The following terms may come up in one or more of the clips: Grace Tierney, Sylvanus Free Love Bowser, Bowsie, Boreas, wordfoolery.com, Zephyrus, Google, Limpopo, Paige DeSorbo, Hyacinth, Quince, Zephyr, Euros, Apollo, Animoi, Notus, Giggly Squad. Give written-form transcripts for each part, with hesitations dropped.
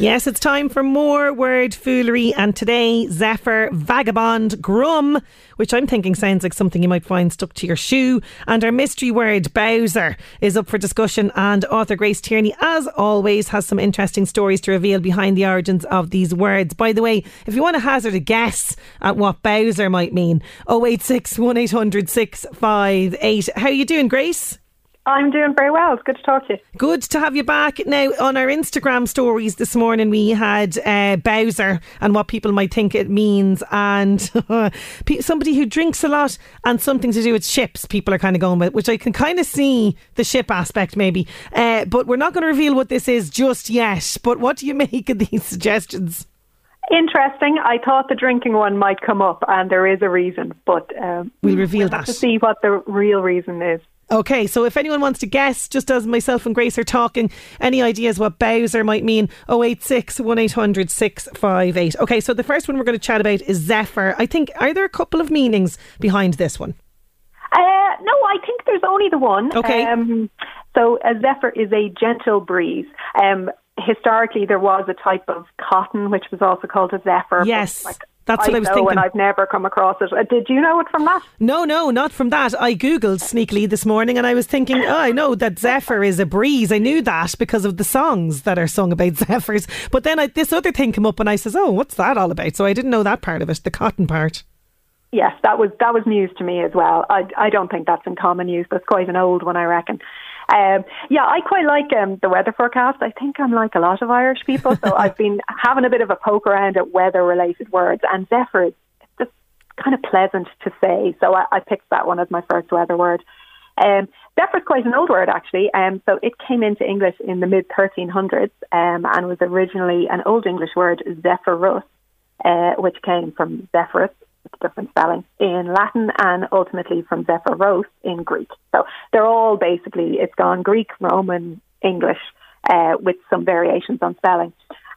Yes, it's time for more word foolery, and today Zephyr, Vagabond, Grum, which I'm thinking sounds like something you might find stuck to your shoe, and our mystery word Bowser is up for discussion, and author Grace Tierney, as always, has some interesting stories to reveal behind the origins of these words. By the way, if you want to hazard a guess at what Bowser might mean, 086 1800 658. How are you doing, Grace? I'm doing very well. It's good to talk to you. Good to have you back. Now, on our Instagram stories this morning, we had Bowser and what people might think it means, and somebody who drinks a lot and something to do with ships, people are kind of going with, which I can kind of see the ship aspect maybe. But we're not going to reveal what this is just yet. But what do you make of these suggestions? Interesting. I thought the drinking one might come up, and there is a reason, but we'll reveal that to see what the real reason is. Okay, so if anyone wants to guess, just as myself and Grace are talking, any ideas what Bowser might mean, 086 1800 658. Okay, so the first one we're going to chat about is Zephyr. I think, are there a couple of meanings behind this one? No, I think there's only the one. Okay. So a zephyr is a gentle breeze. Historically, there was a type of cotton, which was also called a zephyr. Yes. That's what I was thinking. And I've never come across it. Did you know it from that? No, not from that. I Googled sneakily this morning, and I was thinking, I know that Zephyr is a breeze. I knew that because of the songs that are sung about Zephyrs. But then this other thing came up and I says, what's that all about? So I didn't know that part of it, the cotton part. Yes, that was news to me as well. I don't think that's in common use. That's quite an old one, I reckon. Yeah, I quite like the weather forecast. I think I'm like a lot of Irish people, so I've been having a bit of a poke around at weather-related words, and Zephyr is just kind of pleasant to say, so I picked that one as my first weather word. Zephyr is quite an old word, actually, so it came into English in the mid-1300s and was originally an Old English word, Zephyrus, which came from Zephyrus, different spelling, in Latin, and ultimately from Zephyros in Greek. So they're all basically, it's gone Greek, Roman, English, with some variations on spelling.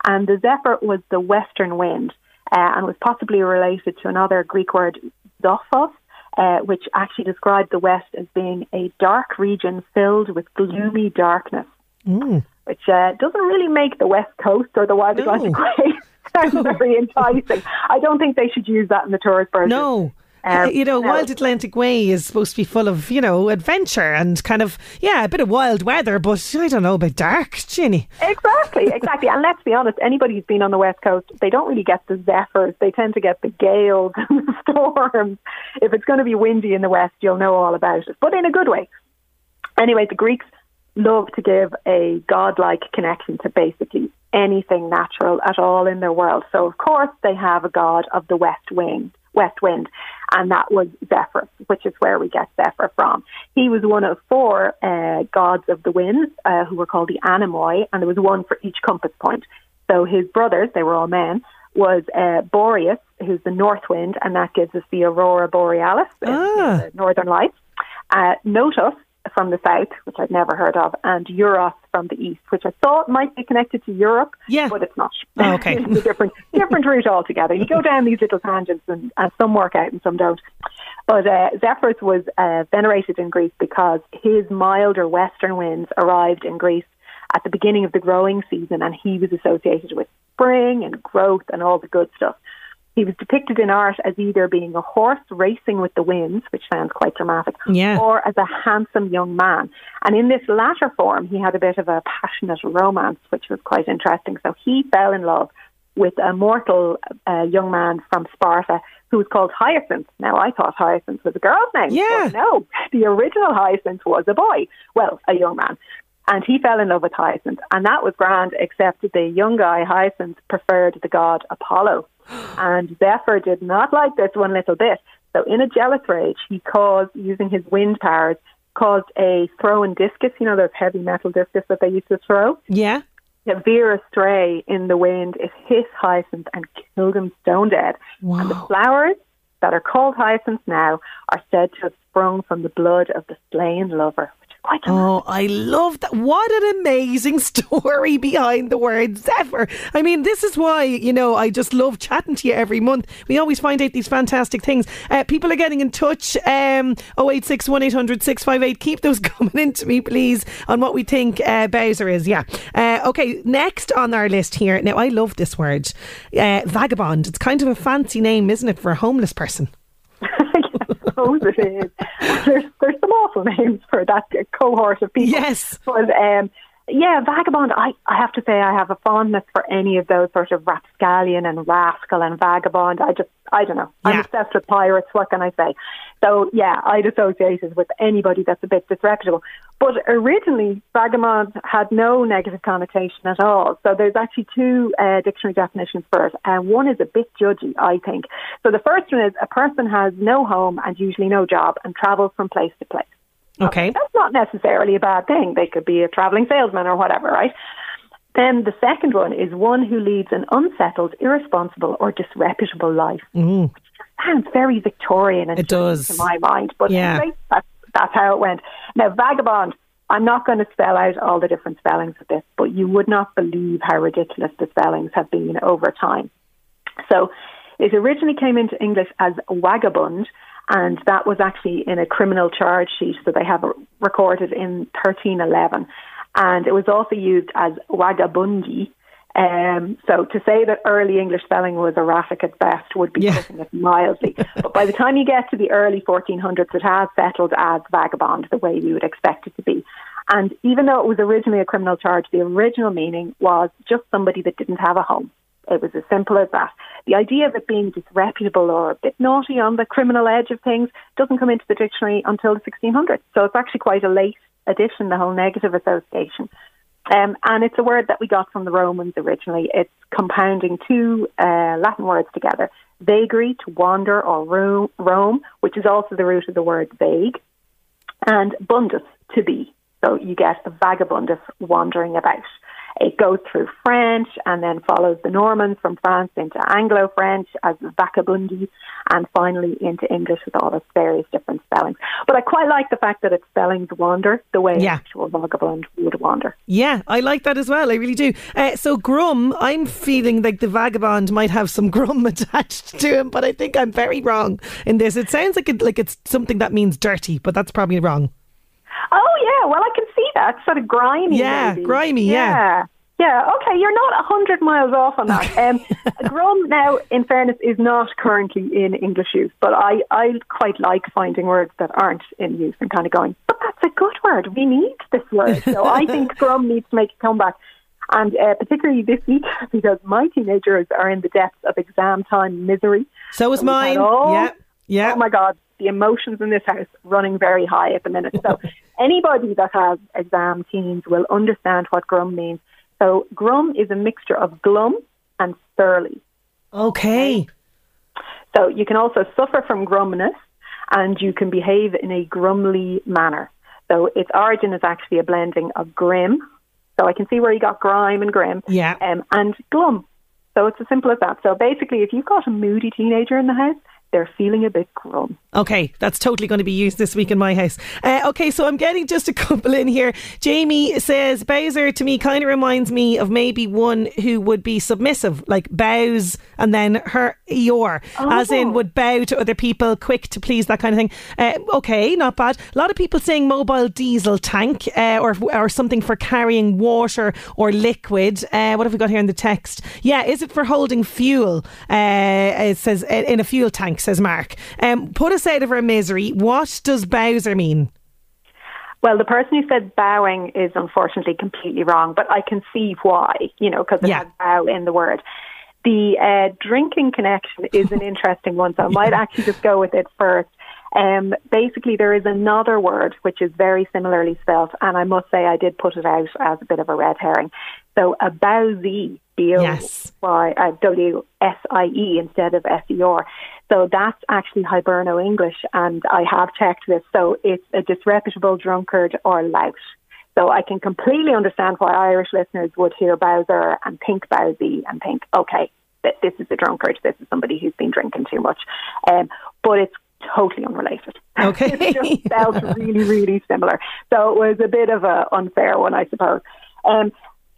And the zephyr was the western wind and was possibly related to another Greek word, zophos, which actually described the West as being a dark region filled with gloomy darkness, which doesn't really make the West Coast or the Wide Atlantic Way. Sounds very enticing. I don't think they should use that in the tourist version. No. Wild Atlantic Way is supposed to be full of, adventure and kind of, a bit of wild weather, but I don't know about dark, Ginny. Exactly. And let's be honest, anybody who's been on the West Coast, they don't really get the zephyrs. They tend to get the gales and the storms. If it's going to be windy in the West, you'll know all about it, but in a good way. Anyway, the Greeks love to give a godlike connection to basically anything natural at all in their world. So, of course, they have a god of the west wind, and that was Zephyrus, which is where we get Zephyr from. He was one of four gods of the winds who were called the Animoi, and there was one for each compass point. So his brothers, they were all men, was Boreas, who's the north wind, and that gives us the aurora borealis, the northern lights. Notus from the south, which I'd never heard of, and Euros from the east, which I thought might be connected to Europe, but it's not. Oh, okay. It's a different route altogether. You go down these little tangents, and some work out and some don't. But Zephyrus was venerated in Greece because his milder western winds arrived in Greece at the beginning of the growing season, and he was associated with spring and growth and all the good stuff. He was depicted in art as either being a horse racing with the winds, which sounds quite dramatic, or as a handsome young man. And in this latter form, he had a bit of a passionate romance, which was quite interesting. So he fell in love with a mortal young man from Sparta who was called Hyacinth. Now, I thought Hyacinth was a girl's name. Yeah. But no, the original Hyacinth was a boy. Well, a young man. And he fell in love with Hyacinth. And that was grand, except the young guy, Hyacinth, preferred the god Apollo. And Zephyr did not like this one little bit. So in a jealous rage, he caused, using his wind powers, caused a throwing discus. You know, those heavy metal discus that they used to throw? Yeah. It veered astray in the wind. It hit Hyacinth and killed him stone dead. Wow. And the flowers that are called hyacinths now are said to have sprung from the blood of the slain lover. Oh, I love that. What an amazing story behind the word Zephyr. I mean, this is why, you know, I just love chatting to you every month. We always find out these fantastic things. People are getting in touch. 086 1800 658. Keep those coming in to me, please, on what we think Bowser is. Yeah. Okay, next on our list here. Now, I love this word. Vagabond. It's kind of a fancy name, isn't it, for a homeless person? It is. There's some awful names for that cohort of people. Yes. But vagabond, I have to say I have a fondness for any of those sort of rapscallion and rascal and vagabond. I don't know. Yeah. I'm obsessed with pirates, what can I say? So yeah, I'd associate it with anybody that's a bit disreputable. But originally, vagabond had no negative connotation at all. So there's actually two dictionary definitions for it. And one is a bit judgy, I think. So the first one is a person has no home and usually no job and travels from place to place. Okay. That's not necessarily a bad thing. They could be a travelling salesman or whatever, right? Then the second one is one who leads an unsettled, irresponsible or disreputable life. Mm. Which sounds very Victorian and it does to my mind. But yeah. That's how it went. Now, vagabond, I'm not going to spell out all the different spellings of this, but you would not believe how ridiculous the spellings have been over time. So it originally came into English as wagabond, and that was actually in a criminal charge sheet that they have recorded in 1311. And it was also used as wagabundi. So to say that early English spelling was erratic at best would be putting it mildly. But by the time you get to the early 1400s, it has settled as vagabond the way we would expect it to be. And even though it was originally a criminal charge, the original meaning was just somebody that didn't have a home. It was as simple as that. The idea of it being disreputable or a bit naughty on the criminal edge of things doesn't come into the dictionary until the 1600s. So it's actually quite a late addition, the whole negative association. And it's a word that we got from the Romans originally. It's compounding two Latin words together. Vagary, to wander or roam, which is also the root of the word vague. And bundus, to be. So you get vagabundus, wandering about. It goes through French and then follows the Normans from France into Anglo-French as vacabundi and finally into English with all its various different spellings. But I quite like the fact that its spellings wander the way actual vagabond would wander. Yeah, I like that as well. I really do. So grum, I'm feeling like the vagabond might have some grum attached to him, but I think I'm very wrong in this. It sounds like it's something that means dirty, but that's probably wrong. Oh, yeah. Well, I can see that. Sort of grimy. Yeah, maybe. Grimy, yeah. Yeah, okay. You're not 100 miles off on that. Grum, now, in fairness, is not currently in English use, but I quite like finding words that aren't in use and kind of going, but that's a good word. We need this word. So I think grum needs to make a comeback. And particularly this week, because my teenagers are in the depths of exam time misery. So is mine. Yeah. Oh, my God. The emotions in this house running very high at the minute. So anybody that has exam teens will understand what grum means. So grum is a mixture of glum and surly. Okay. So you can also suffer from grumness and you can behave in a grumly manner. So its origin is actually a blending of grim. So I can see where you got grime and grim. Yeah. And glum. So it's as simple as that. So basically, if you've got a moody teenager in the house, they're feeling a bit grum. Okay, that's totally going to be used this week in my house. Okay, so I'm getting just a couple in here. Jamie says, Bowser to me kind of reminds me of maybe one who would be submissive, like bows and then her eor, as in would bow to other people, quick to please, that kind of thing. Okay, not bad. A lot of people saying mobile diesel tank or something for carrying water or liquid. What have we got here in the text? Yeah, is it for holding fuel? It says in a fuel tank, says Mark. Put us out of our misery. What does Bowser mean? Well, the person who said bowing is unfortunately completely wrong, but I can see why, you know, because it has bow in the word. The drinking connection is an interesting one, so I might actually just go with it first. Basically, there is another word which is very similarly spelt, and I must say I did put it out as a bit of a red herring. So a Bowsie, Bowsie instead of S-E-R. So that's actually Hiberno-English, and I have checked this. So it's a disreputable drunkard or lout. So I can completely understand why Irish listeners would hear Bowser and think Bowsie and think, okay, this is a drunkard, this is somebody who's been drinking too much. But it's totally unrelated. Okay. It just felt really, really similar. So it was a bit of an unfair one, I suppose.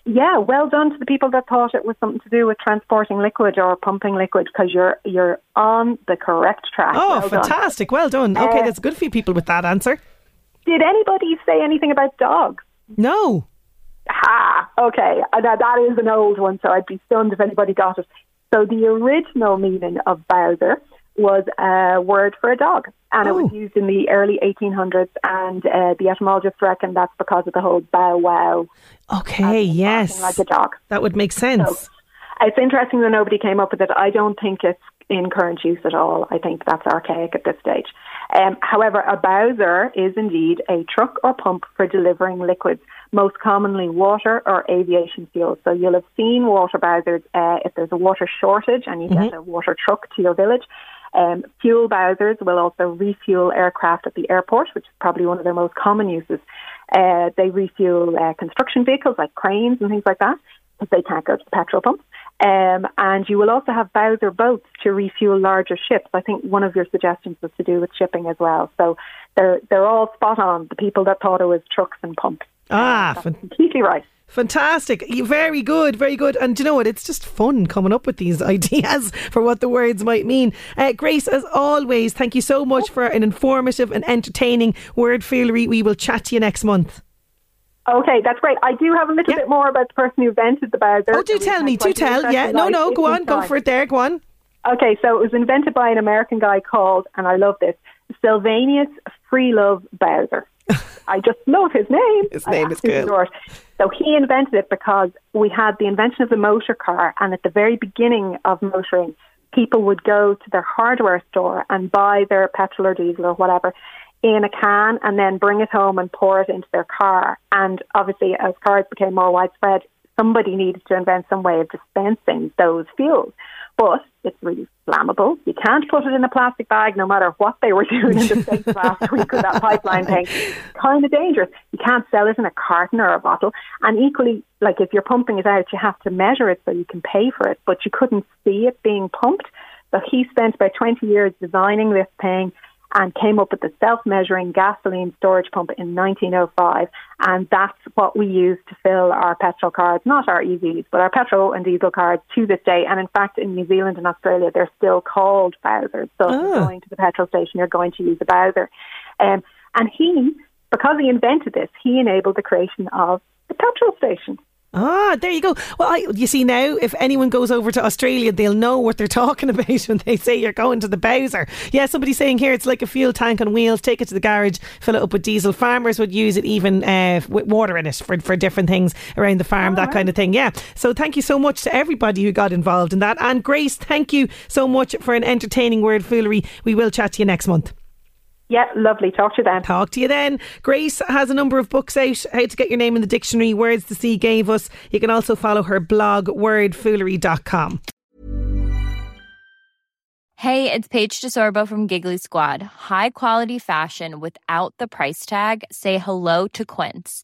Yeah, well done to the people that thought it was something to do with transporting liquid or pumping liquid, because you're on the correct track. Oh, well fantastic. Done. Well done. Okay, that's good for you people with that answer. Did anybody say anything about dogs? No. Ha! Okay, that is an old one, so I'd be stunned if anybody got it. So the original meaning of Bowser was a word for a dog, and it was used in the early 1800s, and the etymologists reckon that's because of the whole bow wow. Okay, yes. Like a dog. That would make sense. So, it's interesting that nobody came up with it. I don't think it's in current use at all. I think that's archaic at this stage. However, a bowser is indeed a truck or pump for delivering liquids, most commonly water or aviation fuel. So you'll have seen water bowsers if there's a water shortage and you get a water truck to your village. Fuel bowsers will also refuel aircraft at the airport, which is probably one of their most common uses. They refuel construction vehicles like cranes and things like that, because they can't go to the petrol pump. And you will also have Bowser boats to refuel larger ships. I think one of your suggestions was to do with shipping as well. So they're all spot on, the people that thought it was trucks and pumps. Ah, completely right. Fantastic. Very good, very good. And do you know what? It's just fun coming up with these ideas for what the words might mean. Grace, as always, thank you so much for an informative and entertaining word foolery. We will chat to you next month. Okay, that's great. I do have a little bit more about the person who invented the Bowser. Oh, do tell me. Yeah, no, go on, go for it there, go on. Okay, so it was invented by an American guy called, and I love this, Sylvanus Free Love Bowser. I just love his name. His name is good. So he invented it because we had the invention of the motor car, and at the very beginning of motoring, people would go to their hardware store and buy their petrol or diesel or whatever in a can and then bring it home and pour it into their car. And obviously, as cars became more widespread, somebody needed to invent some way of dispensing those fuels. But it's really flammable. You can't put it in a plastic bag, no matter what they were doing in the States last week with that pipeline thing. Kind of dangerous. You can't sell it in a carton or a bottle. And equally, like if you're pumping it out, you have to measure it so you can pay for it. But you couldn't see it being pumped. So he spent about 20 years designing this thing, and came up with the self-measuring gasoline storage pump in 1905. And that's what we use to fill our petrol cars, not our EVs, but our petrol and diesel cars to this day. And in fact, in New Zealand and Australia, they're still called Bowsers. So if you're going to the petrol station, you're going to use a Bowser. And he, because he invented this, he enabled the creation of the petrol station. Ah, there you go. Well, you see now, if anyone goes over to Australia, they'll know what they're talking about when they say you're going to the Bowser. Yeah, somebody's saying here it's like a fuel tank on wheels. Take it to the garage, fill it up with diesel. Farmers would use it even with water in it for different things around the farm, that kind of thing. Yeah, so thank you so much to everybody who got involved in that. And Grace, thank you so much for an entertaining word foolery. We will chat to you next month. Yeah, lovely. Talk to you then. Grace has a number of books out. How to Get Your Name in the Dictionary, Words the Sea Gave Us. You can also follow her blog, wordfoolery.com. Hey, it's Paige DeSorbo from Giggly Squad. High quality fashion without the price tag. Say hello to Quince.